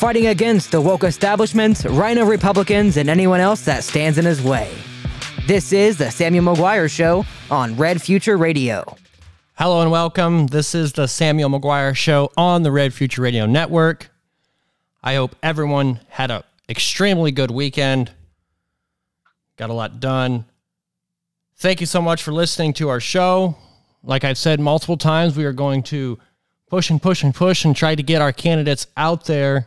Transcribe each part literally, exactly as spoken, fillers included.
fighting against the woke establishment, rhino Republicans, and anyone else that stands in his way. This is the Samuel McGuire Show on Red Future Radio. Hello and welcome. This is the Samuel McGuire Show on the Red Future Radio Network. I hope everyone had an extremely good weekend. Got a lot done. Thank you so much for listening to our show. Like I've said multiple times, we are going to push and push and push and try to get our candidates out there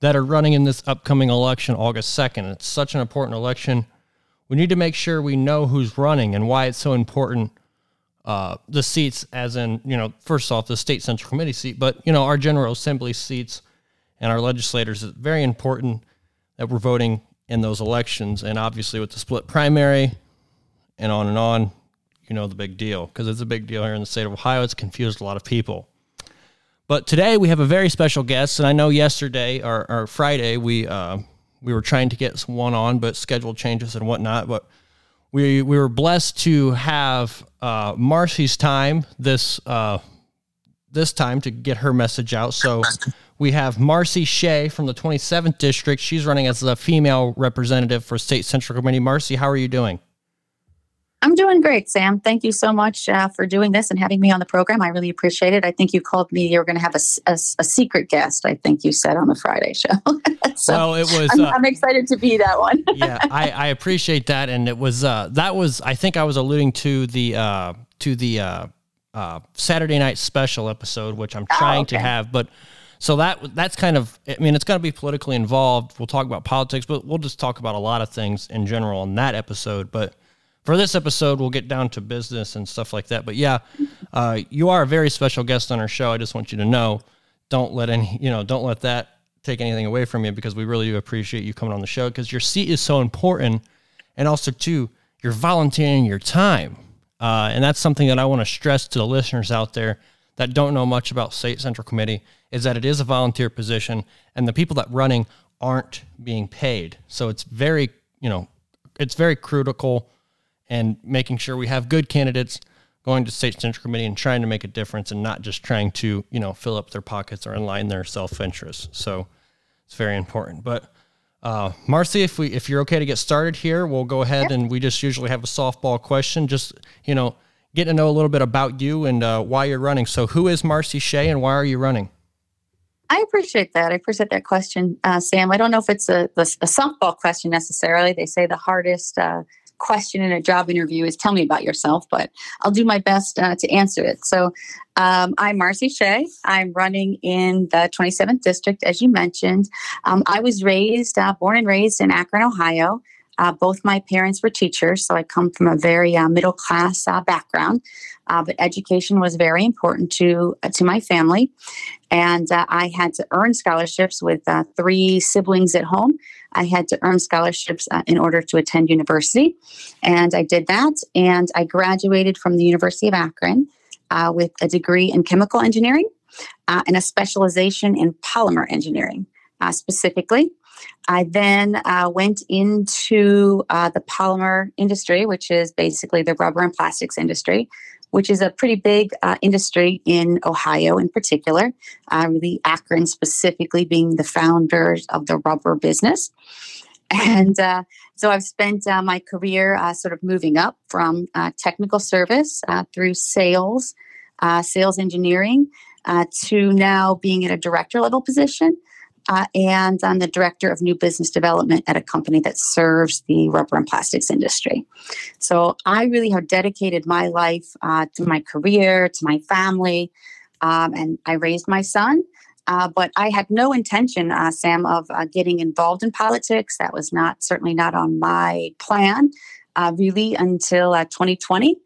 that are running in this upcoming election, August second. It's such an important election. We need to make sure we know who's running and why it's so important. Uh, the seats, as in, you know, first off, the state central committee seat, but, you know, our general assembly seats and our legislators, it's very important that we're voting in those elections. And obviously with the split primary and on and on, you know, the big deal, because it's a big deal here in the state of Ohio. It's confused a lot of people. But today we have a very special guest. And I know yesterday or, or Friday, we uh, we were trying to get someone on, but schedule changes and whatnot. But We we were blessed to have uh, Marcy's time this uh, this time to get her message out. So we have Marcy Shea from the twenty-seventh District. She's running as the female representative for State Central Committee. Marcy, how are you doing? I'm doing great, Sam. Thank you so much uh, for doing this and having me on the program. I really appreciate it. I think you called me. You were going to have a, a, a secret guest, I think you said, on the Friday show. so well, it was. I'm, uh, I'm excited to be that one. yeah, I, I appreciate that. And it was uh, that was I think I was alluding to the uh, to the uh, uh, Saturday night special episode, which I'm trying oh, okay. to have. But so that that's kind of I mean, it's going to be politically involved. We'll talk about politics, but we'll just talk about a lot of things in general in that episode. But for this episode, we'll get down to business and stuff like that. But yeah, uh, you are a very special guest on our show. I just want you to know, don't let any, you know, don't let that take anything away from you, because we really do appreciate you coming on the show, because your seat is so important. And also too, you're volunteering your time. Uh, and that's something that I want to stress to the listeners out there that don't know much about State Central Committee, is that it is a volunteer position and the people that running aren't being paid. So it's very, you know, it's very critical, and making sure we have good candidates going to State Central Committee and trying to make a difference and not just trying to, you know, fill up their pockets or align their self-interest. So it's very important. But uh, Marcy, if we if you're okay to get started here, we'll go ahead and we just usually have a softball question. Just, you know, get to know a little bit about you and uh, why you're running. So who is Marcy Shea and why are you running? I appreciate that. I appreciate that question, uh, Sam. I don't know if it's a, a softball question necessarily. They say the hardest uh question in a job interview is tell me about yourself, but I'll do my best uh, to answer it. So um, I'm Marcy Shea. I'm running in the twenty-seventh District, as you mentioned. Um, I was raised, uh, born and raised in Akron, Ohio. Uh, both my parents were teachers, so I come from a very uh, middle-class uh, background, uh, but education was very important to uh, to my family, and uh, I had to earn scholarships with uh, three siblings at home. I had to earn scholarships uh, in order to attend university, and I did that, and I graduated from the University of Akron uh, with a degree in chemical engineering uh, and a specialization in polymer engineering uh, specifically. I then uh, went into uh, the polymer industry, which is basically the rubber and plastics industry, which is a pretty big uh, industry in Ohio in particular, uh, really Akron specifically being the founders of the rubber business. And uh, so I've spent uh, my career uh, sort of moving up from uh, technical service uh, through sales, uh, sales engineering, uh, to now being at a director level position. Uh, and I'm the director of new business development at a company that serves the rubber and plastics industry. So I really have dedicated my life uh, to my career, to my family, um, and I raised my son. Uh, but I had no intention, uh, Sam, of uh, getting involved in politics. That was not certainly not on my plan, uh, really, until uh, twenty twenty.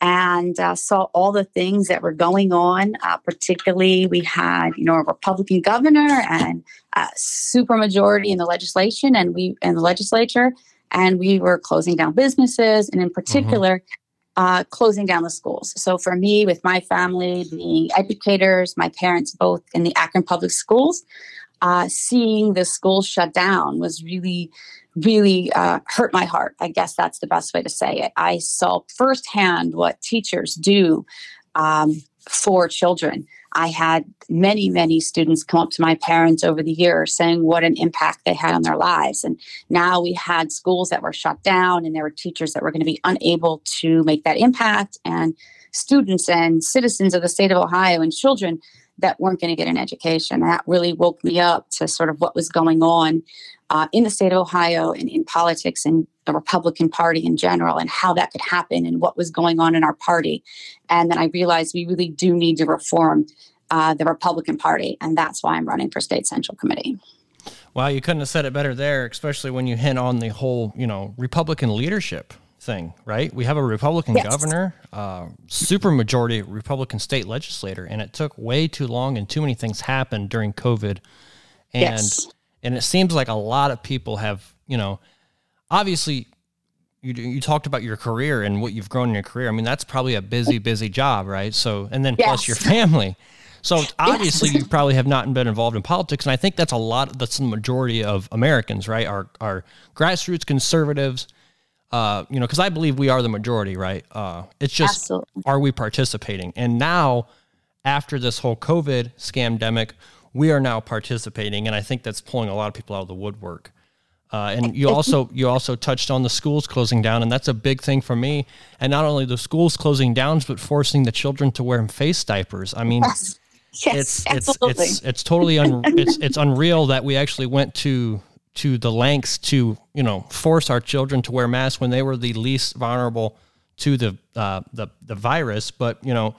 And uh, saw all the things that were going on. Uh, particularly, we had, you know, a Republican governor and a supermajority in the legislation, and we in the legislature, and we were closing down businesses, and in particular, mm-hmm. uh, closing down the schools. So for me, with my family being educators, my parents both in the Akron Public Schools, uh, seeing the schools shut down was really. really uh, hurt my heart. I guess that's the best way to say it. I saw firsthand what teachers do um, for children, I had many, many students come up to my parents over the years saying what an impact they had on their lives. And now we had schools that were shut down and there were teachers that were going to be unable to make that impact, and students and citizens of the state of Ohio and children that weren't going to get an education. That really woke me up to sort of what was going on uh, in the state of Ohio and in politics and the Republican Party in general, and how that could happen and what was going on in our party. And then I realized we really do need to reform uh, the Republican Party. And that's why I'm running for State Central Committee. Wow, you couldn't have said it better there, especially when you hint on the whole, you know, Republican leadership thing, right? We have a Republican yes. governor, uh, super majority Republican state legislator, and it took way too long and too many things happened during COVID. And, yes. and it seems like a lot of people have, you know, obviously you you talked about your career and what you've grown in your career. I mean, that's probably a busy, busy job, right? So, and then yes. plus your family. So obviously yes. you probably have not been involved in politics. And I think that's a lot, that's the majority of Americans, right? Our, our grassroots conservatives, Uh, you know, because I believe we are the majority, right? Uh, it's just, Absolutely. Are we participating? And now, after this whole COVID scamdemic, we are now participating, and I think that's pulling a lot of people out of the woodwork. Uh, and you also you also touched on the schools closing down, and that's a big thing for me. And not only the schools closing down, but forcing the children to wear face diapers. I mean, yes. Yes, it's, it's it's it's totally un- it's it's unreal that we actually went to. to the lengths to, you know, force our children to wear masks when they were the least vulnerable to the uh, the, the virus. But, you know,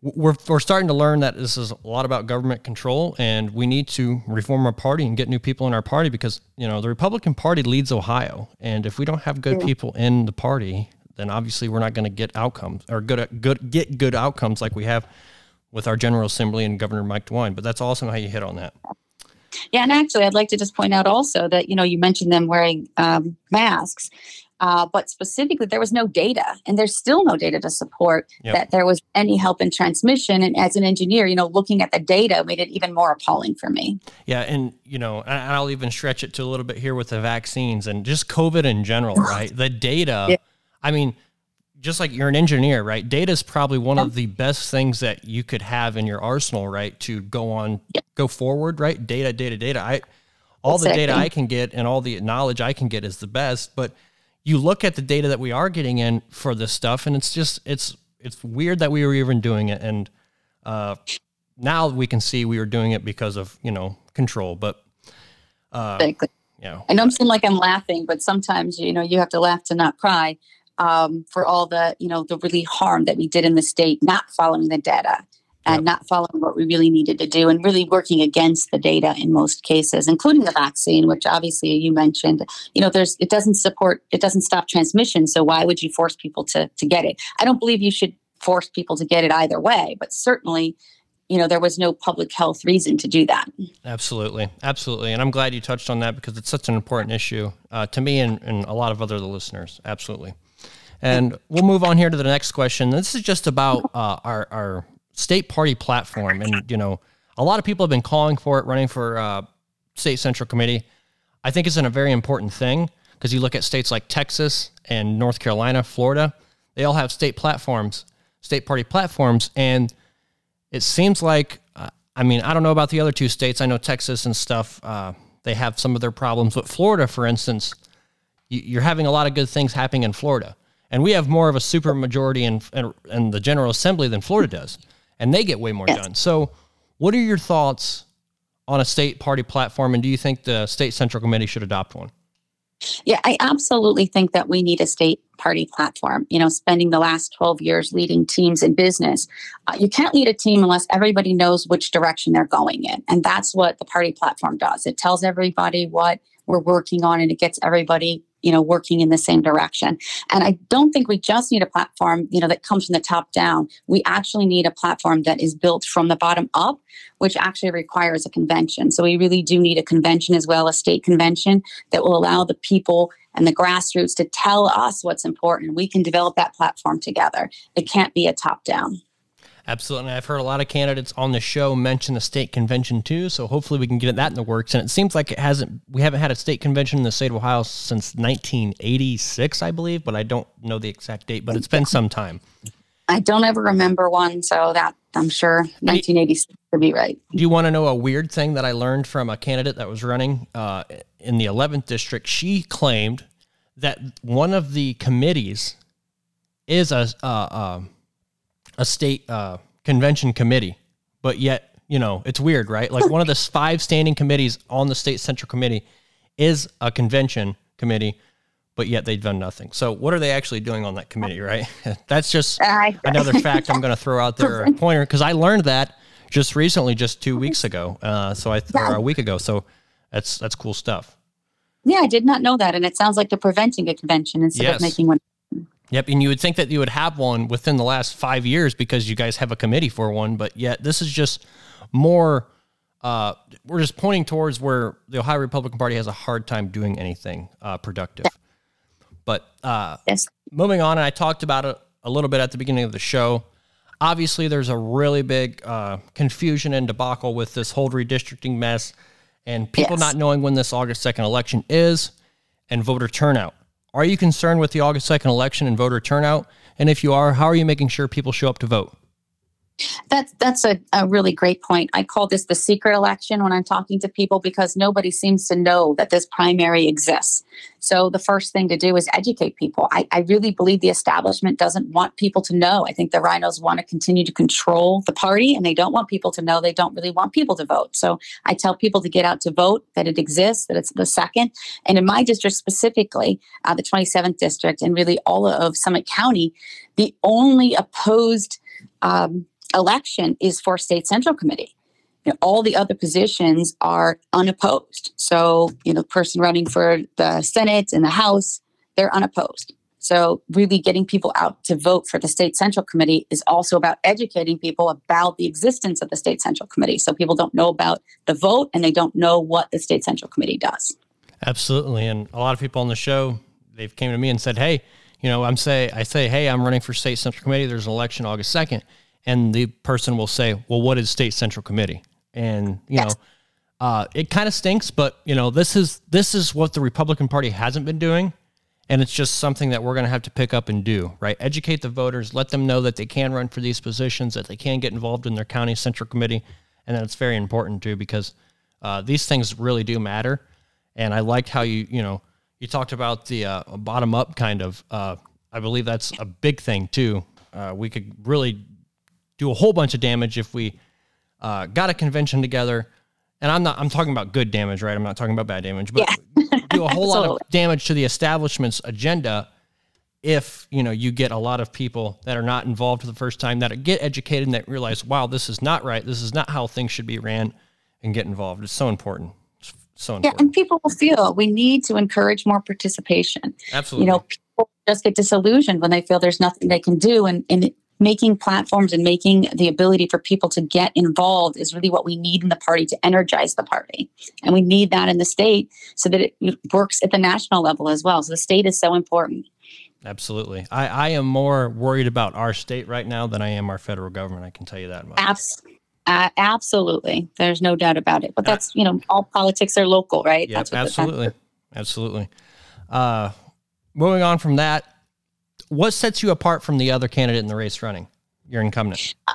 we're we're starting to learn that this is a lot about government control, and we need to reform our party and get new people in our party because, you know, the Republican Party leads Ohio. And if we don't have good yeah. people in the party, then obviously we're not going to get outcomes or good good get good outcomes like we have with our General Assembly and Governor Mike DeWine. But that's awesome how you hit on that. Yeah, and actually, I'd like to just point out also that, you know, you mentioned them wearing um, masks, uh, but specifically there was no data, and there's still no data to support yep. that there was any help in transmission. And as an engineer, you know, looking at the data made it even more appalling for me. Yeah, and, you know, I'll even stretch it to a little bit here with the vaccines and just COVID in general, right? The data, yeah. I mean, just like you're an engineer, right? Data is probably one yeah. of the best things that you could have in your arsenal, right? To go on, yeah. go forward, right? Data, data, data. I, all That's the data I can get and all the knowledge I can get is the best, but you look at the data that we are getting in for this stuff. And it's just, it's, it's weird that we were even doing it. And, uh, now we can see we were doing it because of, you know, control, but, uh, exactly. yeah. I know I'm seem like I'm laughing, but sometimes, you know, you have to laugh to not cry. Um, for all the, you know, the really harm that we did in the state, not following the data and yep. not following what we really needed to do and really working against the data in most cases, including the vaccine, which obviously you mentioned, you know, there's, it doesn't support, it doesn't stop transmission. So why would you force people to, to get it? I don't believe you should force people to get it either way, but certainly, you know, there was no public health reason to do that. Absolutely. Absolutely. And I'm glad you touched on that because it's such an important issue uh, to me and, and a lot of other listeners. Absolutely. And we'll move on here to the next question. This is just about uh, our, our state party platform. And, you know, a lot of people have been calling for it, running for uh, State Central Committee. I think it's a very important thing because you look at states like Texas and North Carolina, Florida, they all have state platforms, state party platforms. And it seems like, uh, I mean, I don't know about the other two states. I know Texas and stuff, uh, they have some of their problems. But Florida, for instance, you're having a lot of good things happening in Florida. And we have more of a super majority in, in, in the General Assembly than Florida does. And they get way more yes. done. So what are your thoughts on a state party platform? And do you think the State Central Committee should adopt one? Yeah, I absolutely think that we need a state party platform. You know, spending the last twelve years leading teams in business, uh, you can't lead a team unless everybody knows which direction they're going in. And that's what the party platform does. It tells everybody what we're working on, and it gets everybody, you know, working in the same direction. And I don't think we just need a platform, you know, that comes from the top down. We actually need a platform that is built from the bottom up, which actually requires a convention. So we really do need a convention as well, a state convention that will allow the people and the grassroots to tell us what's important. We can develop that platform together. It can't be a top down. Absolutely. And I've heard a lot of candidates on the show mention the state convention too. So hopefully we can get that in the works. And it seems like it hasn't, we haven't had a state convention in the state of Ohio since nineteen eighty-six, I believe, but I don't know the exact date, but it's been some time. I don't ever remember one, so that I'm sure nineteen eighty-six would be right. Do you want to know a weird thing that I learned from a candidate that was running uh, in the eleventh district? She claimed that one of the committees is a uh, uh, a state uh, convention committee, but yet, you know, it's weird, right? Like one of the five standing committees on the state central committee is a convention committee, but yet they've done nothing. So what are they actually doing on that committee, right? That's just another fact I'm going to throw out there, a pointer, because I learned that just recently, just two weeks ago, uh, so I th- yeah. or a week ago. So that's that's cool stuff. Yeah, I did not know that, and it sounds like they're preventing a convention instead yes. of making one. Yep, and you would think that you would have one within the last five years because you guys have a committee for one, but yet this is just more... Uh, we're just pointing towards where the Ohio Republican Party has a hard time doing anything uh, productive. Yeah. But uh, yes. moving on, and I talked about it a little bit at the beginning of the show. Obviously, there's a really big uh, confusion and debacle with this whole redistricting mess and people yes. not knowing when this August second election is and voter turnout. Are you concerned with the August second election and voter turnout? And if you are, how are you making sure people show up to vote? That's that's a, a really great point. I call this the secret election when I'm talking to people because nobody seems to know that this primary exists. So the first thing to do is educate people. I, I really believe the establishment doesn't want people to know. I think the RINOs want to continue to control the party, and they don't want people to know. They don't really want people to vote. So I tell people to get out to vote, that it exists, that it's the second. And in my district specifically, uh, the twenty-seventh district and really all of Summit County, the only opposed um, election is for State Central Committee. You know, all the other positions are unopposed. So, you know, the person running for the Senate and the House, they're unopposed. So really getting people out to vote for the State Central Committee is also about educating people about the existence of the State Central Committee. So people don't know about the vote and they don't know what the State Central Committee does. Absolutely. And a lot of people on the show, they've came to me and said, hey, you know, I'm say, I say, hey, I'm running for State Central Committee. There's an election August second. And the person will say, well, what is State Central Committee? And, you yes. know, uh, it kind of stinks, but, you know, this is this is what the Republican Party hasn't been doing. And it's just something that we're going to have to pick up and do, right? Educate the voters, let them know that they can run for these positions, that they can get involved in their county central committee. And that's very important, too, because uh, these things really do matter. And I liked how you, you know, you talked about the uh, bottom up kind of. Uh, I believe that's a big thing, too. Uh, we could really do a whole bunch of damage if we uh, got a convention together. And I'm not, I'm talking about good damage, right? I'm not talking about bad damage, but yeah. do a whole lot of damage to the establishment's agenda. If, you know, you get a lot of people that are not involved for the first time, that get educated and that realize, wow, this is not right. This is not how things should be ran, and get involved. It's so important. It's so important. Yeah, and people will feel we need to encourage more participation. Absolutely. You know, people just get disillusioned when they feel there's nothing they can do. And, and it, making platforms and making the ability for people to get involved is really what we need in the party to energize the party. And we need that in the state so that it works at the national level as well. So the state is so important. Absolutely. I, I am more worried about our state right now than I am our federal government. I can tell you that much. Abs- uh, absolutely. There's no doubt about it. But that's, you know, all politics are local, right? Yeah, absolutely. Absolutely. Uh, moving on from that, what sets you apart from the other candidate in the race running, your incumbent? Uh,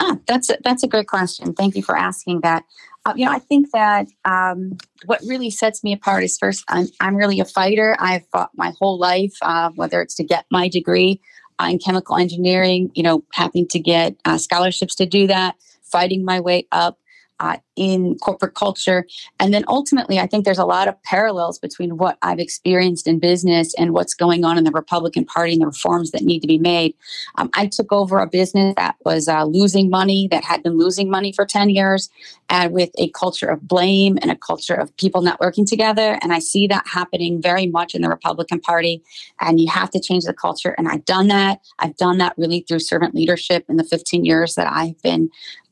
ah, that's a, that's a great question. Thank you for asking that. Uh, you know, I think that um, what really sets me apart is first, I'm I'm really a fighter. I've fought my whole life, uh, whether it's to get my degree uh, in chemical engineering, you know, having to get uh, scholarships to do that, fighting my way up uh, in corporate culture. And then ultimately, I think there's a lot of parallels between what I've experienced in business and what's going on in the Republican Party and the reforms that need to be made. Um, I took over a business that was uh, losing money, that had been losing money for ten years, and with a culture of blame and a culture of people not working together. And I see that happening very much in the Republican Party. And you have to change the culture. And I've done that. I've done that really through servant leadership in the fifteen years that I've been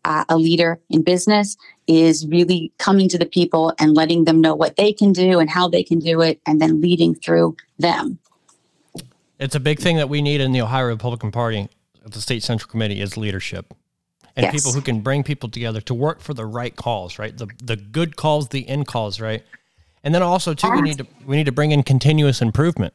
Uh, a leader in business, is really coming to the people and letting them know what they can do and how they can do it, and then leading through them. It's a big thing that we need in the Ohio Republican Party, the State Central Committee, is leadership and yes. people who can bring people together to work for the right calls, right? The the good calls, the end calls, right? And then also too, we need to we need to bring in continuous improvement.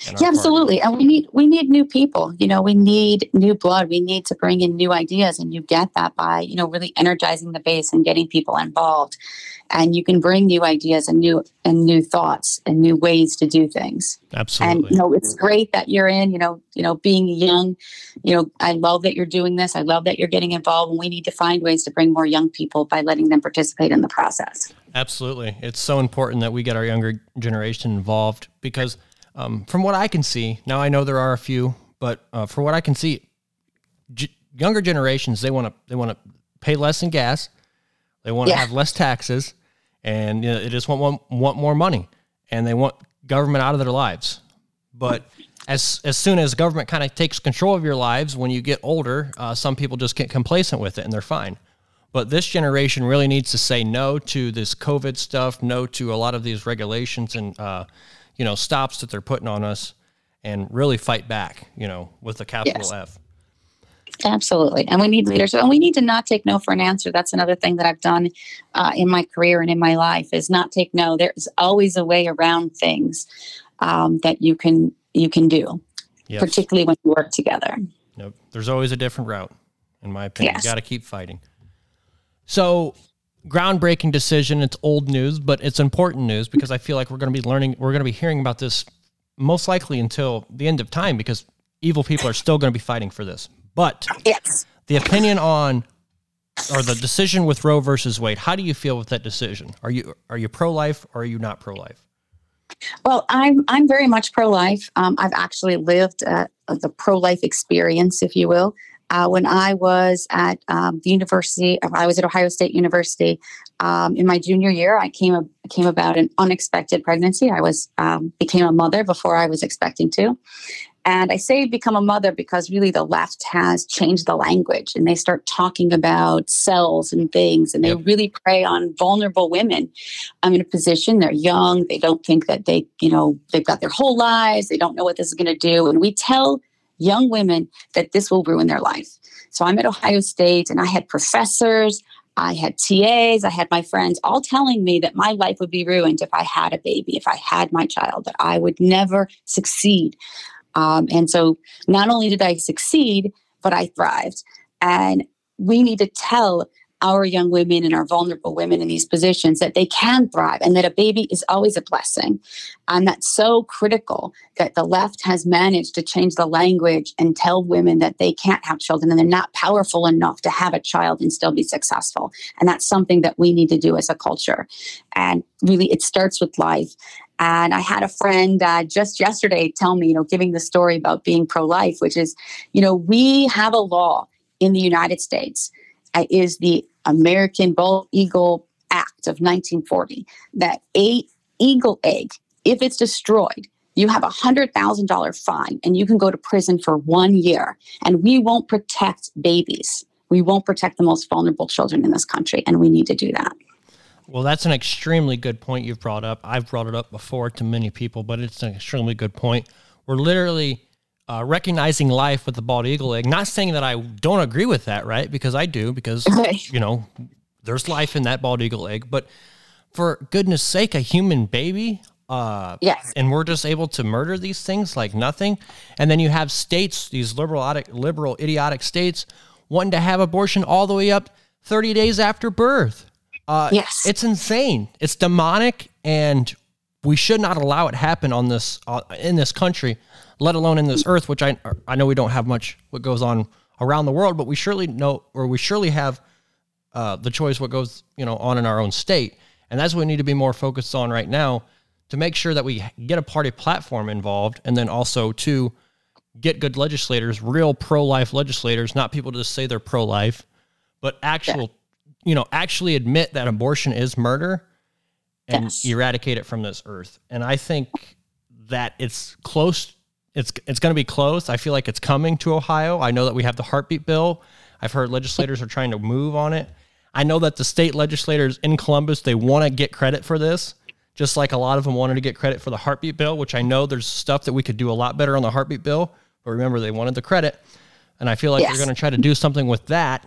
Yeah, absolutely. Party. And we need we need new people. You know, we need new blood. We need to bring in new ideas. And you get that by, you know, really energizing the base and getting people involved. And you can bring new ideas and new and new thoughts and new ways to do things. Absolutely. And, you know, it's great that you're in, you know, you know, being young, you know, I love that you're doing this. I love that you're getting involved. And we need to find ways to bring more young people by letting them participate in the process. Absolutely. It's so important that we get our younger generation involved because Um, from what I can see, now I know there are a few, but uh, from what I can see, g- younger generations, they want to they want to pay less in gas, they want to yeah. have less taxes, and you know, they just want, want want more money, and they want government out of their lives. But as as soon as government kind of takes control of your lives, when you get older, uh, some people just get complacent with it, and they're fine. But this generation really needs to say no to this COVID stuff, no to a lot of these regulations and uh you know, stops that they're putting on us and really fight back, you know, with a capital yes. F. Absolutely. And we need leadership and we need to not take no for an answer. That's another thing that I've done uh, in my career and in my life is not take no. There's always a way around things um, that you can, you can do, yes. particularly when you work together. Nope. There's always a different route, in my opinion. Yes. You got to keep fighting. So, groundbreaking decision. It's old news, but it's important news because I feel like we're going to be learning, we're going to be hearing about this most likely until the end of time because evil people are still going to be fighting for this. But yes. the opinion on, or the decision with Roe versus Wade, how do you feel with that decision? Are you, are you pro-life or are you not pro-life? Well, I'm I'm very much pro-life. Um, I've actually lived uh, the pro-life experience, if you will. Uh, when I was at um, the University, of, I was at Ohio State University um, in my junior year. I came ab- came about an unexpected pregnancy. I was um, became a mother before I was expecting to, and I say become a mother because really the left has changed the language, and they start talking about cells and things, and they yep. really prey on vulnerable women. I'm in a position; they're young. They don't think that they, you know, they've got their whole lives. They don't know what this is going to do, and we tell young women that this will ruin their life. So I'm at Ohio State and I had professors, I had T As, I had my friends all telling me that my life would be ruined if I had a baby, if I had my child, that I would never succeed. Um, and so not only did I succeed, but I thrived. And we need to tell our young women and our vulnerable women in these positions that they can thrive and that a baby is always a blessing. And that's so critical that the left has managed to change the language and tell women that they can't have children and they're not powerful enough to have a child and still be successful. And that's something that we need to do as a culture. And really, it starts with life. And I had a friend uh, just yesterday tell me, you know, giving the story about being pro-life, which is, you know, we have a law in the United States. It is the American Bald Eagle Act of nineteen forty that a eagle egg, if it's destroyed, you have a one hundred thousand dollars fine and you can go to prison for one year. And we won't protect babies. We won't protect the most vulnerable children in this country. And we need to do that. Well, that's an extremely good point you've brought up. I've brought it up before to many people, but it's an extremely good point. We're literally Uh, recognizing life with the bald eagle egg, not saying that I don't agree with that, right? Because I do, because, you know, there's life in that bald eagle egg. But for goodness sake, a human baby, uh, yes. and we're just able to murder these things like nothing. And then you have states, these liberal, liberal idiotic states, wanting to have abortion all the way up thirty days after birth. Uh, yes. It's insane. It's demonic, and we should not allow it happen on this uh, in this country, let alone in this earth, which I I know we don't have much what goes on around the world, but we surely know, or we surely have uh, the choice what goes, you know, on in our own state. And that's what we need to be more focused on right now to make sure that we get a party platform involved. And then also to get good legislators, real pro-life legislators, not people just say they're pro-life, but actual, yeah. you know, actually admit that abortion is murder and yes. eradicate it from this earth. And I think that it's close It's it's going to be close. I feel like it's coming to Ohio. I know that we have the heartbeat bill. I've heard legislators are trying to move on it. I know that the state legislators in Columbus, they want to get credit for this, just like a lot of them wanted to get credit for the heartbeat bill, which I know there's stuff that we could do a lot better on the heartbeat bill. But remember, they wanted the credit. And I feel like yes. they're going to try to do something with that.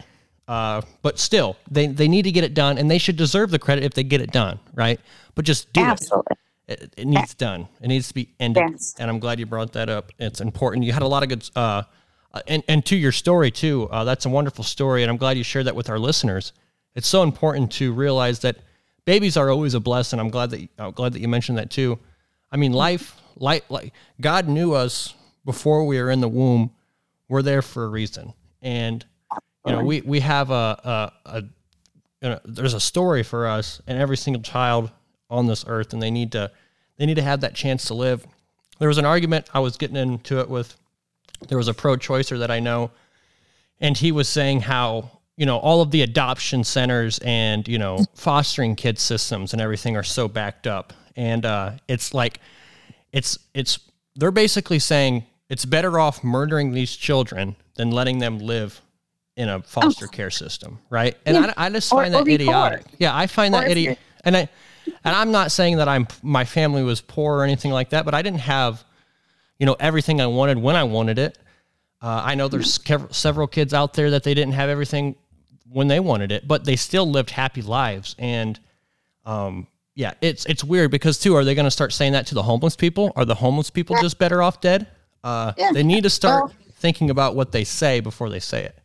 Uh, but still, they, they need to get it done, and they should deserve the credit if they get it done, right? But just do Absolutely. it. It, it needs done. It needs to be ended. Yes. And I'm glad you brought that up. It's important. You had a lot of good, uh, and, and to your story too, uh, that's a wonderful story. And I'm glad you shared that with our listeners. It's so important to realize that babies are always a blessing. I'm glad that, I'm glad that you mentioned that too. I mean, life, life, like God knew us before we were in the womb. We're there for a reason. And, you know, we, we have a, a, a you know, there's a story for us and every single child on this earth, and they need to, they need to have that chance to live. There was an argument I was getting into it with, there was a pro-choicer that I know, and he was saying how, you know, all of the adoption centers and, you know, fostering kid systems and everything are so backed up. And, uh, it's like, it's, it's, they're basically saying it's better off murdering these children than letting them live in a foster oh. care system. Right. And yeah. I, I just find or, that or idiotic. Poor. Yeah. I find or that idiotic. And I, And I'm not saying that I'm my family was poor or anything like that, but I didn't have, you know, everything I wanted when I wanted it. Uh, I know there's several kids out there that they didn't have everything when they wanted it, but they still lived happy lives. And um, yeah, it's it's weird because too, are they going to start saying that to the homeless people? Are the homeless people just better off dead? Uh, yeah. They need to start well, thinking about what they say before they say it.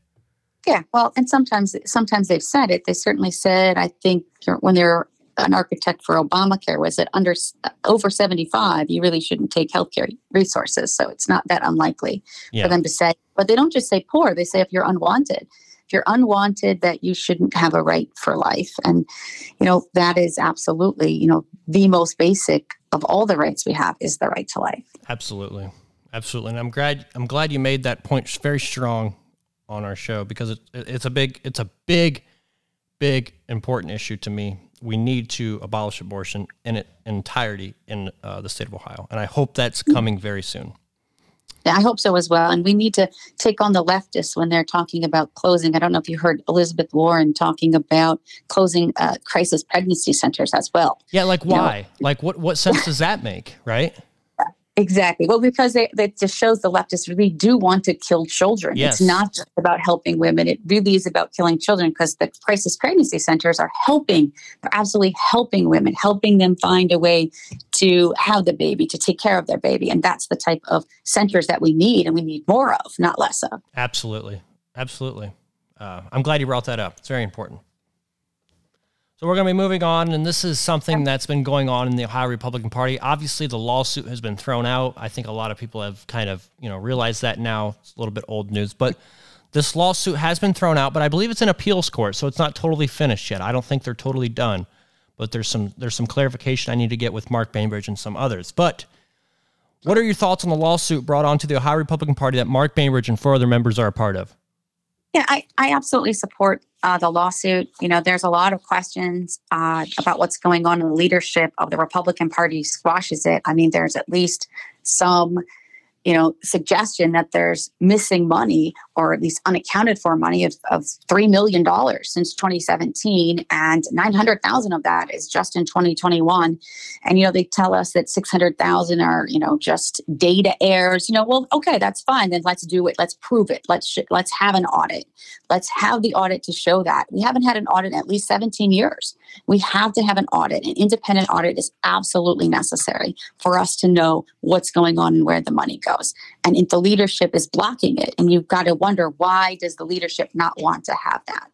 Yeah, well, and sometimes sometimes they've said it. They certainly said, I think, when they're an architect for Obamacare was that under over seventy-five, you really shouldn't take healthcare resources. So it's not that unlikely yeah. for them to say, but they don't just say poor. They say, if you're unwanted, if you're unwanted, that you shouldn't have a right for life. And, you know, that is absolutely, you know, the most basic of all the rights we have is the right to life. Absolutely. Absolutely. And I'm glad, I'm glad you made that point very strong on our show, because it, it's a big, it's a big, big important issue to me. We need to abolish abortion in its entirety in uh, the state of Ohio. And I hope that's coming very soon. Yeah, I hope so as well. And we need to take on the leftists when they're talking about closing. I don't know if you heard Elizabeth Warren talking about closing uh, crisis pregnancy centers as well. Yeah, like why? You know? Like what, what sense does that make, right? Exactly. Well, because they, that just shows the leftists really do want to kill children. Yes. It's not just about helping women. It really is about killing children, because the crisis pregnancy centers are helping. They're absolutely helping women, helping them find a way to have the baby, to take care of their baby. And that's the type of centers that we need, and we need more of, not less of. Absolutely. Absolutely. Uh, I'm glad you brought that up. It's very important. So we're going to be moving on, and this is something that's been going on in the Ohio Republican Party. Obviously, the lawsuit has been thrown out. I think a lot of people have kind of, you know, realized that now. It's a little bit old news, but this lawsuit has been thrown out, but I believe it's in appeals court, so it's not totally finished yet. I don't think they're totally done, but there's some there's some clarification I need to get with Mark Bainbridge and some others. But what are your thoughts on the lawsuit brought onto the Ohio Republican Party that Mark Bainbridge and four other members are a part of? Yeah, I, I absolutely support uh, the lawsuit. You know, there's a lot of questions uh, about what's going on in the leadership of the Republican Party squashes it. I mean, there's at least some, you know, suggestion that there's missing money, or at least unaccounted for money of, of three million dollars since twenty seventeen. And nine hundred thousand of that is just in twenty twenty-one. And, you know, they tell us that six hundred thousand are, you know, just data errors. You know, well, okay, that's fine. Then let's do it. Let's prove it. Let's, sh- let's have an audit. Let's have the audit to show that. We haven't had an audit in at least seventeen years. We have to have an audit. An independent audit is absolutely necessary for us to know what's going on and where the money goes. And if the leadership is blocking it, and you've got to wonder, why does the leadership not want to have that?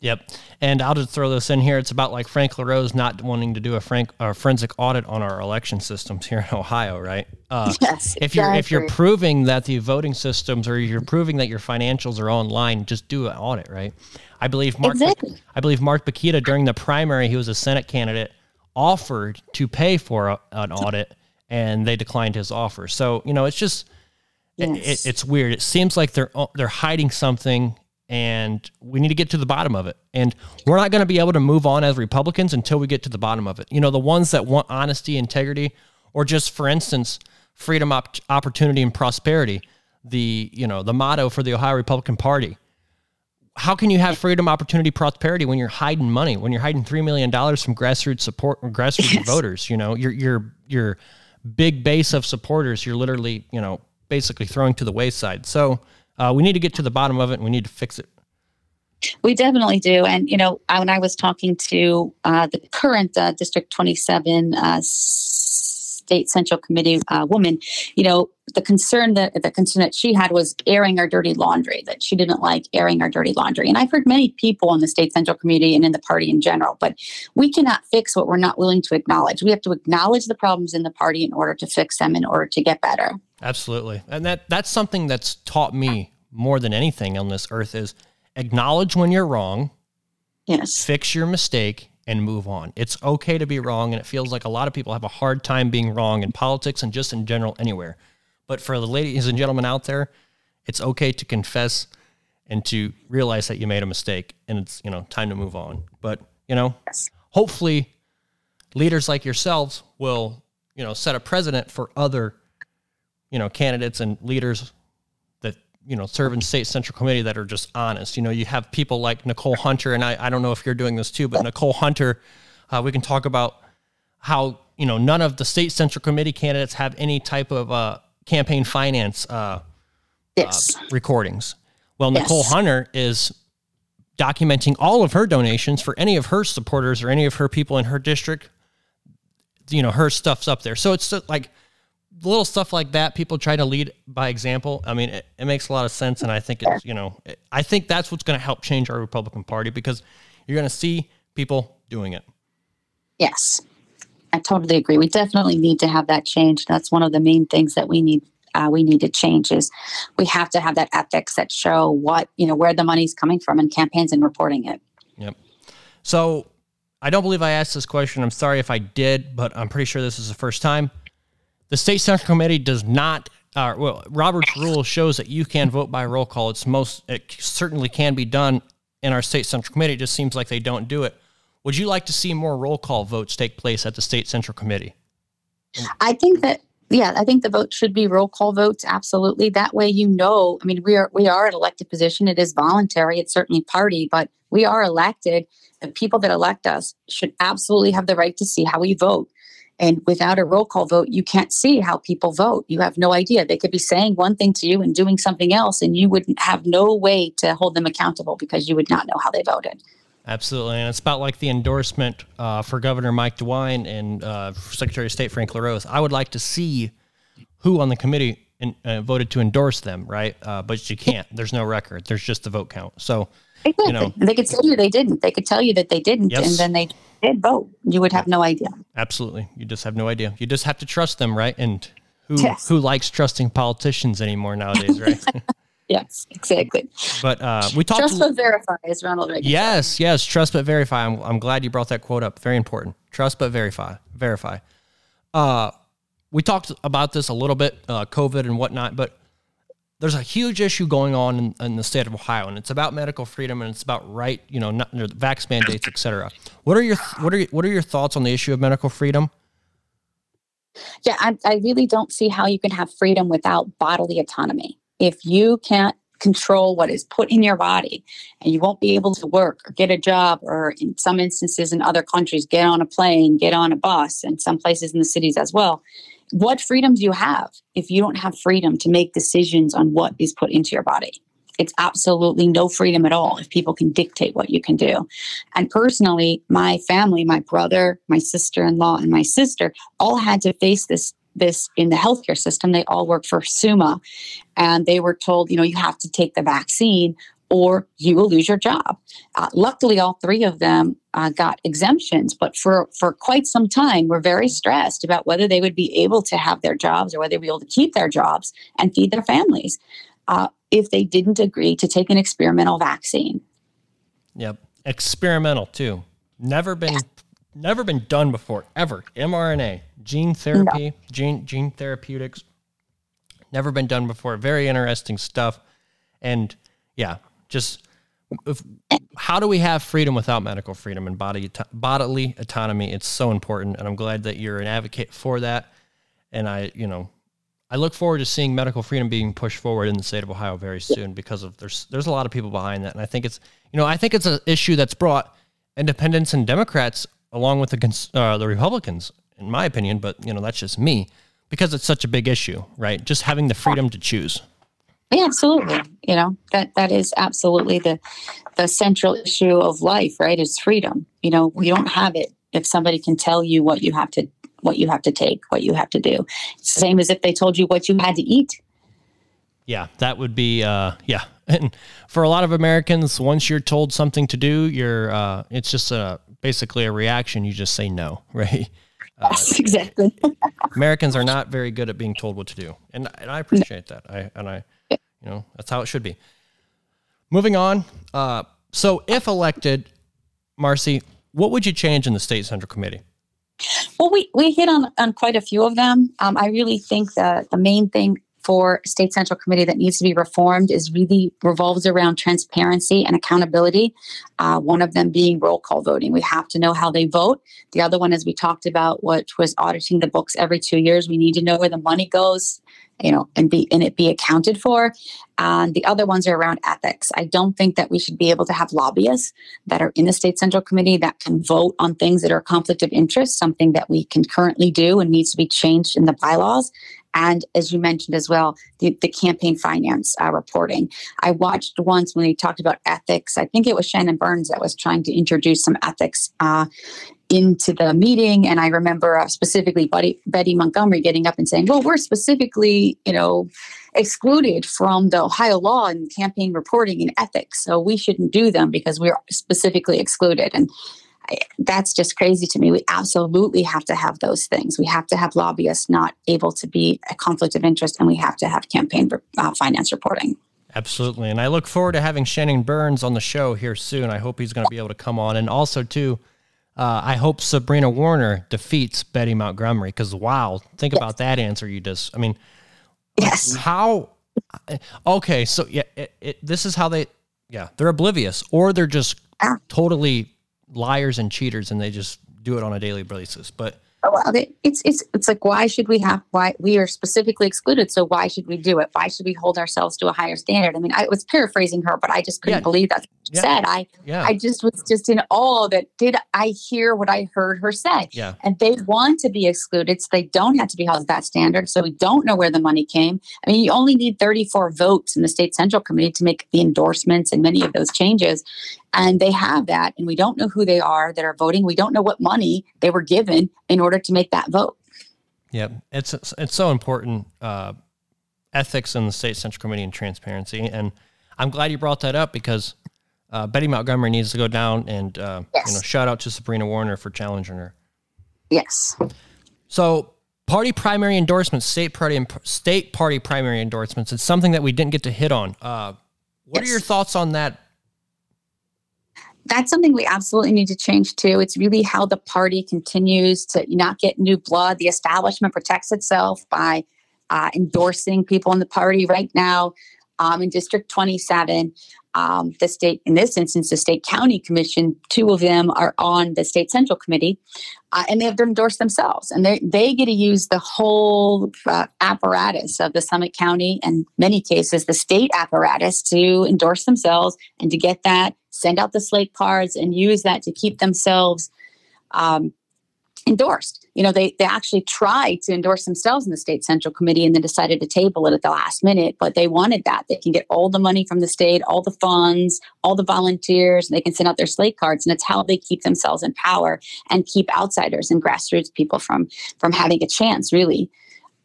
Yep. And I'll just throw this in here. It's about like Frank LaRose not wanting to do a frank uh, forensic audit on our election systems here in Ohio, right? Uh, yes. If you're, exactly. if you're proving that the voting systems, or you're proving that your financials are online, just do an audit, right? I believe Mark, exactly. I believe Mark Pukita, during the primary, he was a Senate candidate, offered to pay for a, an audit, and they declined his offer. So, you know, it's just, yes. it, it, it's weird. It seems like they're, they're hiding something, and we need to get to the bottom of it. And we're not going to be able to move on as Republicans until we get to the bottom of it. You know, the ones that want honesty, integrity, or just, for instance, freedom, op- opportunity, and prosperity, the, you know, the motto for the Ohio Republican Party. How can you have freedom, opportunity, prosperity when you're hiding money, when you're hiding three million dollars from grassroots support, or grassroots yes. voters? You know, you're, you're, you're, big base of supporters you're literally, you know, basically throwing to the wayside. So uh, we need to get to the bottom of it, and we need to fix it. We definitely do. And, you know, I, when I was talking to uh, the current uh, District twenty-seven uh, State Central Committee uh, woman, you know, the concern that the concern that she had was airing our dirty laundry, that she didn't like airing our dirty laundry. And I've heard many people in the state central committee and in the party in general, but we cannot fix what we're not willing to acknowledge. We have to acknowledge the problems in the party in order to fix them, in order to get better. Absolutely. And that that's something that's taught me more than anything on this earth is acknowledge when you're wrong. Yes. Fix your mistake and move on. It's okay to be wrong. And it feels like a lot of people have a hard time being wrong in politics and just in general anywhere. But for the ladies and gentlemen out there, it's okay to confess and to realize that you made a mistake, and it's, you know, time to move on. But, you know, yes. Hopefully leaders like yourselves will, you know, set a precedent for other, you know, candidates and leaders that, you know, serve in state central committee that are just honest. You know, you have people like Nicole Hunter, and I, I don't know if you're doing this too, but Nicole Hunter, uh, we can talk about how, you know, none of the state central committee candidates have any type of, uh, campaign finance uh, yes. uh, recordings. Well, yes. Nicole Hunter is documenting all of her donations for any of her supporters or any of her people in her district. You know, her stuff's up there. So it's like little stuff like that. People try to lead by example. I mean, it, it makes a lot of sense. And I think, it's you know, it, I think that's what's going to help change our Republican Party, because you're going to see people doing it. Yes. I totally agree. We definitely need to have that change. That's one of the main things that we need. Uh, we need to change is we have to have that ethics that show what, you know, where the money's coming from in campaigns and reporting it. Yep. So I don't believe I asked this question. I'm sorry if I did, but I'm pretty sure this is the first time. The State Central Committee does not, uh, well, Robert's rule shows that you can vote by roll call. It's most, it certainly can be done in our State Central Committee. It just seems like they don't do it. Would you like to see more roll call votes take place at the State Central Committee? I think that, yeah, I think the vote should be roll call votes. Absolutely. That way, you know, I mean, we are, we are an elected position. It is voluntary. It's certainly party, but we are elected. The people that elect us should absolutely have the right to see how we vote. And without a roll call vote, you can't see how people vote. You have no idea. They could be saying one thing to you and doing something else, and you would have no way to hold them accountable because you would not know how they voted. Absolutely. And it's about like the endorsement uh, for Governor Mike DeWine and uh, Secretary of State Frank LaRose. I would like to see who on the committee in, uh, voted to endorse them, right? Uh, but you can't. There's no record. There's just the vote count. So, exactly. You know, they could tell you they didn't. They could tell you that they didn't, yes. And then they did vote. You would have no idea. Absolutely. You just have no idea. You just have to trust them, right? And who yes. who likes trusting politicians anymore nowadays, right? Yes, exactly. But uh, we talked. Trust but verify is Ronald Reagan. Yes, yes. Trust but verify. I'm, I'm glad you brought that quote up. Very important. Trust but verify. Verify. Uh, we talked about this a little bit, uh, COVID and whatnot. But there's a huge issue going on in, in the state of Ohio, and it's about medical freedom, and it's about right, you know, not, vax mandates, et cetera. What are your what are what are your thoughts on the issue of medical freedom? Yeah, I, I really don't see how you can have freedom without bodily autonomy. If you can't control what is put in your body, and you won't be able to work or get a job, or in some instances in other countries, get on a plane, get on a bus, and some places in the cities as well, what freedoms do you have if you don't have freedom to make decisions on what is put into your body? It's absolutely no freedom at all if people can dictate what you can do. And personally, my family, my brother, my sister-in-law, and my sister all had to face this this in the healthcare system. They all work for SUMA, and they were told, you know, you have to take the vaccine or you will lose your job. Uh, luckily, all three of them uh, got exemptions, but for, for quite some time, were very stressed about whether they would be able to have their jobs or whether they would be able to keep their jobs and feed their families uh, if they didn't agree to take an experimental vaccine. Yep. Experimental too. Never been... Yeah. Never been done before, ever. mRNA, gene therapy, no. gene gene therapeutics. Never been done before. Very interesting stuff. And yeah, just if, how do we have freedom without medical freedom and body bodily autonomy? It's so important, and I'm glad that you're an advocate for that. And I, you know, I look forward to seeing medical freedom being pushed forward in the state of Ohio very soon, because of there's there's a lot of people behind that, and I think it's you know I think it's an issue that's brought independents and Democrats along with the uh, the Republicans, in my opinion, but, you know, that's just me, because it's such a big issue, right? Just having the freedom to choose. Yeah, absolutely. You know, that, that is absolutely the the central issue of life, right? It's freedom. You know, we don't have it if somebody can tell you what you have to what you have to take, what you have to do. It's the same as if they told you what you had to eat. Yeah, that would be, uh, yeah. And for a lot of Americans, once you're told something to do, you're, uh, it's just a, basically a reaction. You just say no, right? Yes, uh, exactly. Americans are not very good at being told what to do. And, and I appreciate that. I, and I, you know, that's how it should be. Moving on. Uh, so if elected, Marcy, what would you change in the State Central Committee? Well, we, we hit on, on quite a few of them. Um, I really think that the main thing for State Central Committee that needs to be reformed is really revolves around transparency and accountability. Uh, one of them being roll call voting. We have to know how they vote. The other one, as we talked about, which was auditing the books every two years. We need to know where the money goes, you know, and be and it be accounted for. And the other ones are around ethics. I don't think that we should be able to have lobbyists that are in the State Central Committee that can vote on things that are a conflict of interest, something that we can currently do and needs to be changed in the bylaws. And as you mentioned as well, the, the campaign finance uh, reporting. I watched once when we talked about ethics. I think it was Shannon Burns that was trying to introduce some ethics uh, into the meeting. And I remember uh, specifically Buddy, Betty Montgomery getting up and saying, well, we're specifically, you know, excluded from the Ohio law and campaign reporting and ethics. So we shouldn't do them because we're specifically excluded. And that's just crazy to me. We absolutely have to have those things. We have to have lobbyists not able to be a conflict of interest, and we have to have campaign uh, finance reporting. Absolutely. And I look forward to having Shannon Burns on the show here soon. I hope he's going to be able to come on. And also, too, uh, I hope Sabrina Warner defeats Betty Montgomery, because, wow, think yes. about that answer you just, I mean, yes. how, okay, so yeah, it, it, this is how they, yeah, they're oblivious, or they're just ah. totally liars and cheaters, and they just do it on a daily basis. But oh, well, they, it's it's it's like, why should we have why we are specifically excluded? So why should we do it? Why should we hold ourselves to a higher standard? I mean, I was paraphrasing her, but I just couldn't yeah. believe that she yeah. said. I yeah. I just was just in awe that did I hear what I heard her say? Yeah. And they want to be excluded, so they don't have to be held to that standard. So we don't know where the money came. I mean, you only need thirty-four votes in the State Central Committee to make the endorsements and many of those changes. And they have that, and we don't know who they are that are voting. We don't know what money they were given in order to make that vote. Yeah, it's it's so important, uh, ethics in the State Central Committee and transparency. And I'm glad you brought that up, because uh, Betty Montgomery needs to go down, and uh, yes. you know, shout out to Sabrina Warner for challenging her. Yes. So party primary endorsements, state party imp- state party primary endorsements. It's something that we didn't get to hit on. Uh, what yes. are your thoughts on that? That's something we absolutely need to change too. It's really how the party continues to not get new blood. The establishment protects itself by uh, endorsing people in the party. Right now, um, in District twenty-seven, um, the state, in this instance, the State County Commission, two of them are on the State Central Committee, uh, and they have to endorse themselves. And they, they get to use the whole uh, apparatus of the Summit County, and many cases, the state apparatus, to endorse themselves and to get that, send out the slate cards, and use that to keep themselves um, endorsed. You know, they, they actually tried to endorse themselves in the State Central Committee and then decided to table it at the last minute, but they wanted that. They can get all the money from the state, all the funds, all the volunteers, and they can send out their slate cards. And it's how they keep themselves in power and keep outsiders and grassroots people from, from having a chance, really,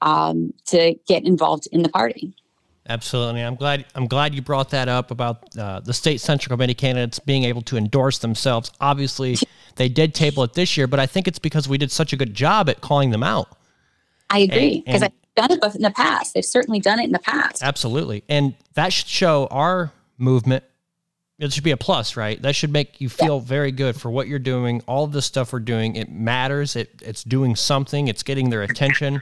um, to get involved in the party. Absolutely. I'm glad I'm glad you brought that up about uh, the State Central Committee candidates being able to endorse themselves. Obviously, they did table it this year, but I think it's because we did such a good job at calling them out. I agree, because I've done it in the past. They've certainly done it in the past. Absolutely. And that should show our movement. It should be a plus, right? That should make you feel yeah. very good for what you're doing. All of the stuff we're doing, it matters. It It's doing something. It's getting their attention.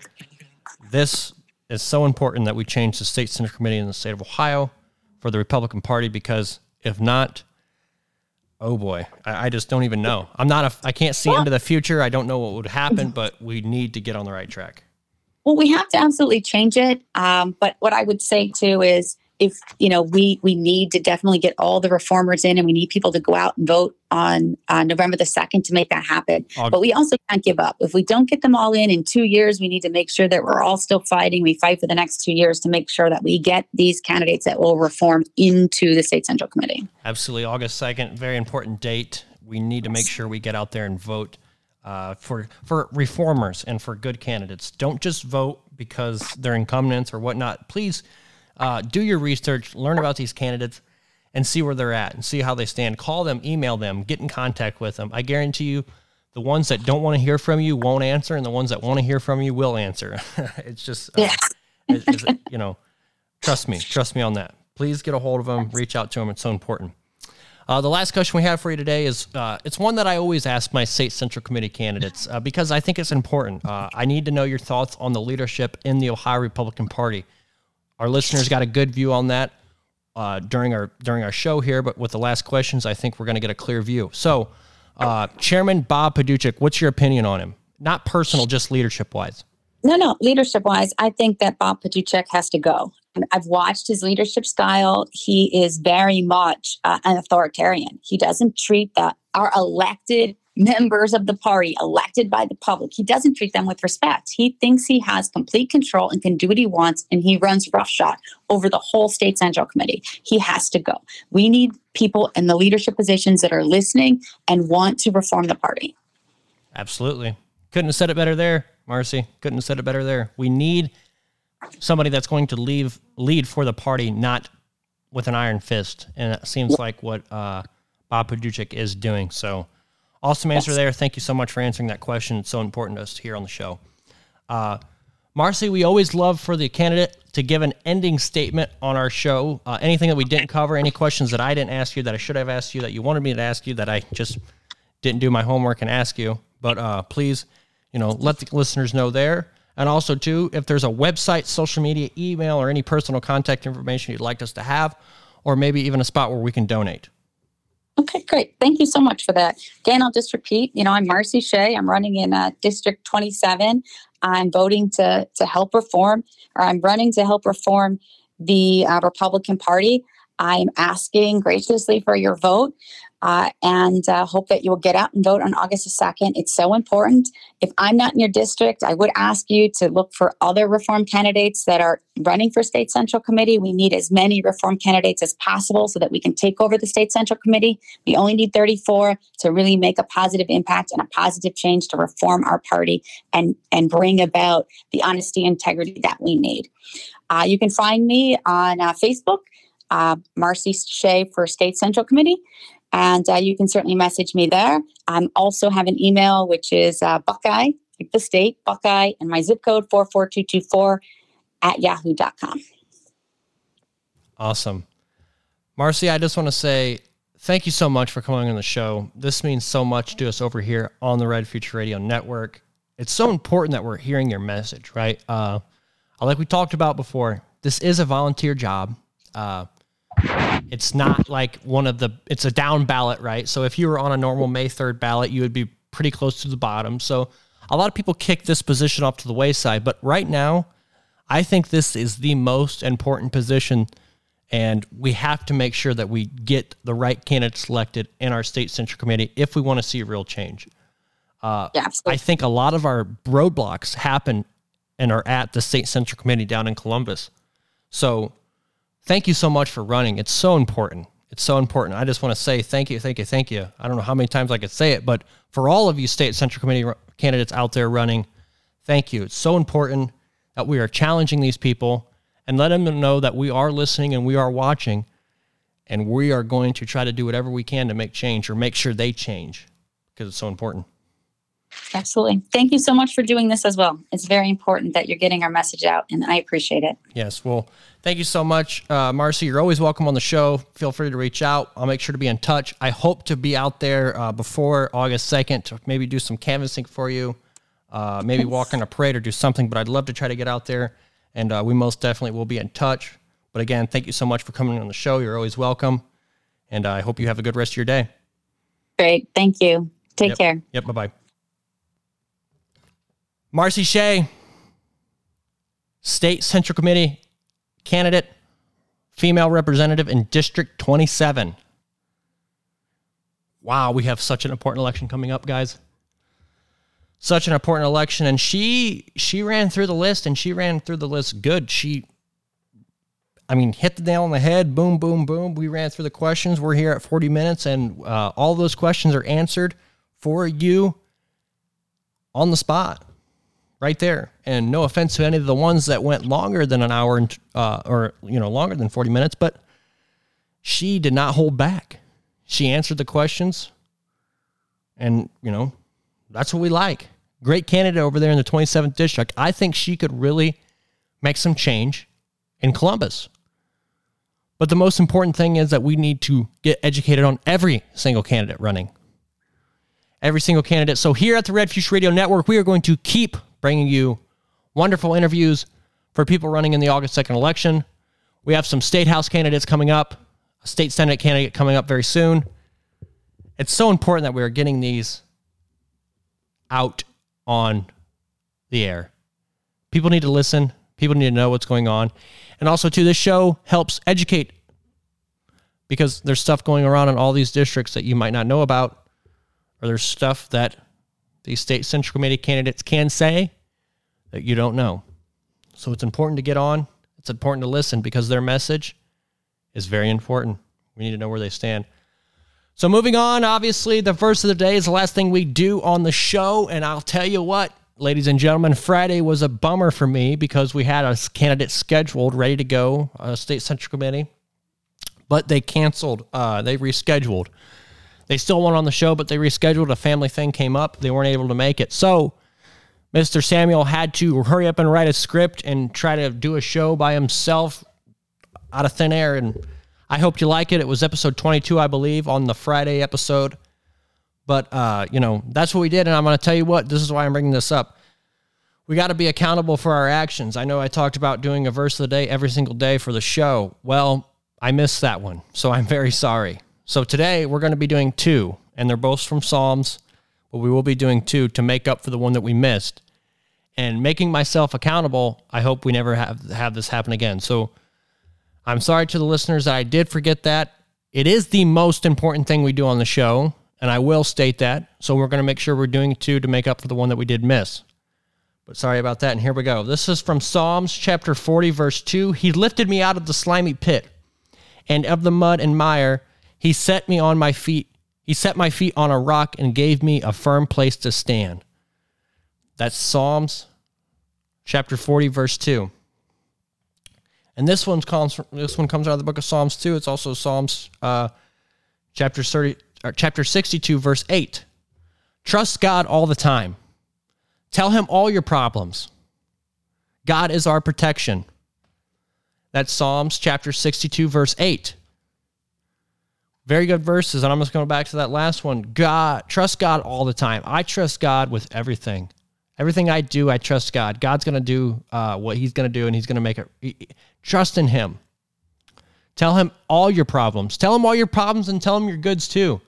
This It's so important that we change the State Central Committee in the state of Ohio for the Republican Party, because if not, oh boy, I, I just don't even know. I'm not a, I can't see well, into the future. I don't know what would happen, but we need to get on the right track. Well, we have to absolutely change it. Um, but what I would say too is, if, you know, we, we need to definitely get all the reformers in, and we need people to go out and vote on uh, November the second to make that happen. I'll, but we also can't give up. If we don't get them all in in two years, we need to make sure that we're all still fighting. We fight for the next two years to make sure that we get these candidates that will reform into the State Central Committee. Absolutely. August second, very important date. We need to make sure we get out there and vote. uh, for for reformers and for good candidates. Don't just vote because they're incumbents or whatnot. Please uh, do your research, learn about these candidates, and see where they're at and see how they stand. Call them, email them, get in contact with them. I guarantee you, the ones that don't want to hear from you won't answer, and the ones that want to hear from you will answer. It's just, uh, yeah. it's, it's, you know, trust me. Trust me on that. Please get a hold of them. Reach out to them. It's so important. Uh, the last question we have for you today is, uh, it's one that I always ask my State Central Committee candidates uh, because I think it's important. Uh, I need to know your thoughts on the leadership in the Ohio Republican Party. Our listeners got a good view on that uh, during our during our show here, but with the last questions, I think we're going to get a clear view. So, Uh, Chairman Bob Paduchik, what's your opinion on him? Not personal, just leadership-wise. No, no, leadership-wise, I think that Bob Paduchik has to go. I've watched his leadership style. He is very much uh, an authoritarian. He doesn't treat the, our elected members of the party, elected by the public, he doesn't treat them with respect. He thinks he has complete control and can do what he wants, and he runs roughshod over the whole State Central Committee. He has to go. We need people in the leadership positions that are listening and want to reform the party. Absolutely. Couldn't have said it better there, Marcy. Couldn't have said it better there. We need somebody that's going to leave, lead for the party, not with an iron fist. And it seems like what uh, Bob Paduchik is doing. So awesome answer there. Thank you so much for answering that question. It's so important to us here on the show. Uh, Marcy, we always love for the candidate to give an ending statement on our show. Uh, anything that we didn't cover, any questions that I didn't ask you that I should have asked you, that you wanted me to ask you, that I just didn't do my homework and ask you. But uh, please, you know, let the listeners know there. And also, too, if there's a website, social media, email, or any personal contact information you'd like us to have, or maybe even a spot where we can donate. Okay, great. Thank you so much for that. Again, I'll just repeat, you know, I'm Marcy Shea. I'm running in uh, District twenty-seven. I'm voting to to help reform, or I'm running to help reform the uh, Republican Party. I'm asking graciously for your vote uh, and uh, hope that you will get out and vote on August the second. It's so important. If I'm not in your district, I would ask you to look for other reform candidates that are running for State Central Committee. We need as many reform candidates as possible so that we can take over the State Central Committee. We only need thirty-four to really make a positive impact and a positive change to reform our party and, and bring about the honesty and integrity that we need. Uh, you can find me on uh, Facebook. Uh, Marcy Shea for State Central Committee, and uh, you can certainly message me there. I also have an email, which is uh, Buckeye, like the state, Buckeye, and my zip code four four two two four at yahoo dot com. Awesome. Marcy, I just want to say thank you so much for coming on the show. This means so much to us over here on the Red Future Radio Network. It's so important that we're hearing your message, right? Uh, like we talked about before, this is a volunteer job. Uh, it's not like one of the, it's a down ballot, right? So if you were on a normal May third ballot, you would be pretty close to the bottom. So a lot of people kick this position off to the wayside, but right now I think this is the most important position, and we have to make sure that we get the right candidates elected in our State Central Committee if we want to see real change. Uh, yeah, I think a lot of our roadblocks happen and are at the State Central Committee down in Columbus. So thank you so much for running. It's so important. It's so important. I just want to say thank you, thank you, thank you. I don't know how many times I could say it, but for all of you State Central Committee r- candidates out there running, thank you. It's so important that we are challenging these people and let them know that we are listening and we are watching, and we are going to try to do whatever we can to make change or make sure they change, because it's so important. Absolutely. Thank you so much for doing this as well. It's very important that you're getting our message out, and I appreciate it. Yes. Well, thank you so much, uh, Marcy. You're always welcome on the show. Feel free to reach out. I'll make sure to be in touch. I hope to be out there uh, before August second to maybe do some canvassing for you, uh, maybe yes. walk in a parade or do something, but I'd love to try to get out there, and uh, we most definitely will be in touch. But again, thank you so much for coming on the show. You're always welcome, and uh, I hope you have a good rest of your day. Great. Thank you. Take yep. care. Yep. Bye-bye. Marcy Shea, State Central Committee candidate, female representative in District twenty-seven. Wow, we have such an important election coming up, guys. Such an important election. And she she ran through the list, and she ran through the list good. She, I mean, hit the nail on the head, boom, boom, boom. We ran through the questions. We're here at forty minutes, and uh, all those questions are answered for you on the spot right there. And no offense to any of the ones that went longer than an hour and, uh, or, you know, longer than forty minutes, but she did not hold back. She answered the questions, and, you know, that's what we like. Great candidate over there in the twenty-seventh District. I think she could really make some change in Columbus. But the most important thing is that we need to get educated on every single candidate running. Every single candidate. So here at the Red Future Radio Network, we are going to keep bringing you wonderful interviews for people running in the August second election. We have some state house candidates coming up, a state senate candidate coming up very soon. It's so important that we are getting these out on the air. People need to listen. People need to know what's going on. And also, too, this show helps educate, because there's stuff going around in all these districts that you might not know about, or there's stuff that these state central committee candidates can say that you don't know. So it's important to get on. It's important to listen, because their message is very important. We need to know where they stand. So moving on, obviously, the verse of the day is the last thing we do on the show, and I'll tell you what, ladies and gentlemen, Friday was a bummer for me because we had a candidate scheduled, ready to go, a state central committee, but they canceled. Uh, they rescheduled. They still went on the show, but they rescheduled. A family thing came up. They weren't able to make it. So Mister Samuel had to hurry up and write a script and try to do a show by himself out of thin air, and I hope you like it. It was episode twenty-two, I believe, on the Friday episode. But, uh, you know, that's what we did, and I'm going to tell you what. This is why I'm bringing this up. We got to be accountable for our actions. I know I talked about doing a verse of the day every single day for the show. Well, I missed that one, so I'm very sorry. So today we're going to be doing two, and they're both from Psalms, but we will be doing two to make up for the one that we missed. And making myself accountable, I hope we never have, have this happen again. So I'm sorry to the listeners that I did forget that. It is the most important thing we do on the show, and I will state that. So we're going to make sure we're doing two to make up for the one that we did miss. But sorry about that, and here we go. This is from Psalms chapter forty, verse two. He lifted me out of the slimy pit, and of the mud and mire. He set me on my feet. He set my feet on a rock and gave me a firm place to stand. That's Psalms chapter forty, verse two. And this one's comes this one comes out of the book of Psalms too. It's also Psalms uh, chapter thirty, or chapter sixty-two, verse eight. Trust God all the time. Tell Him all your problems. God is our protection. That's Psalms chapter sixty-two, verse eight. Very good verses, and I'm just going back to that last one. God, trust God all the time. I trust God with everything. Everything I do, I trust God. God's going to do uh, what He's going to do, and He's going to make it. He, trust in Him. Tell Him all your problems. Tell Him all your problems, and tell Him your goods too.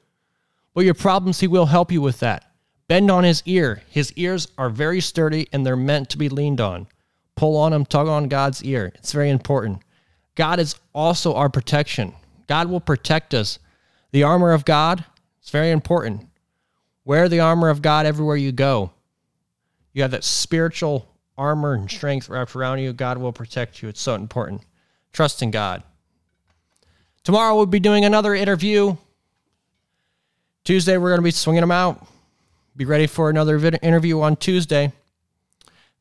Well, your problems, He will help you with that. Bend on His ear. His ears are very sturdy, and they're meant to be leaned on. Pull on Him. Tug on God's ear. It's very important. God is also our protection. God will protect us. The armor of God, it's very important. Wear the armor of God everywhere you go. You have that spiritual armor and strength wrapped around you. God will protect you. It's so important. Trust in God. Tomorrow we'll be doing another interview. Tuesday we're going to be swinging them out. Be ready for another vid- interview on Tuesday.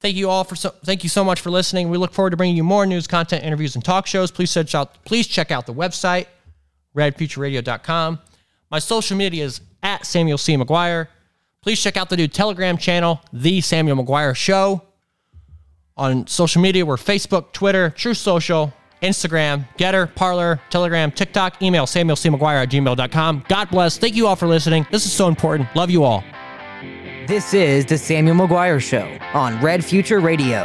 Thank you all for so, thank you so much for listening. We look forward to bringing you more news, content, interviews, and talk shows. Please search out. Please check out the website, red future radio dot com. My social media is at Samuel C. McGuire. Please check out the new Telegram channel, The Samuel McGuire Show. On social media, we're Facebook, Twitter, True Social, Instagram, Getter, Parler, Telegram, TikTok, email samuel c maguire at gmail dot com. God bless. Thank you all for listening. This is so important. Love you all. This is The Samuel McGuire Show on Red Future Radio.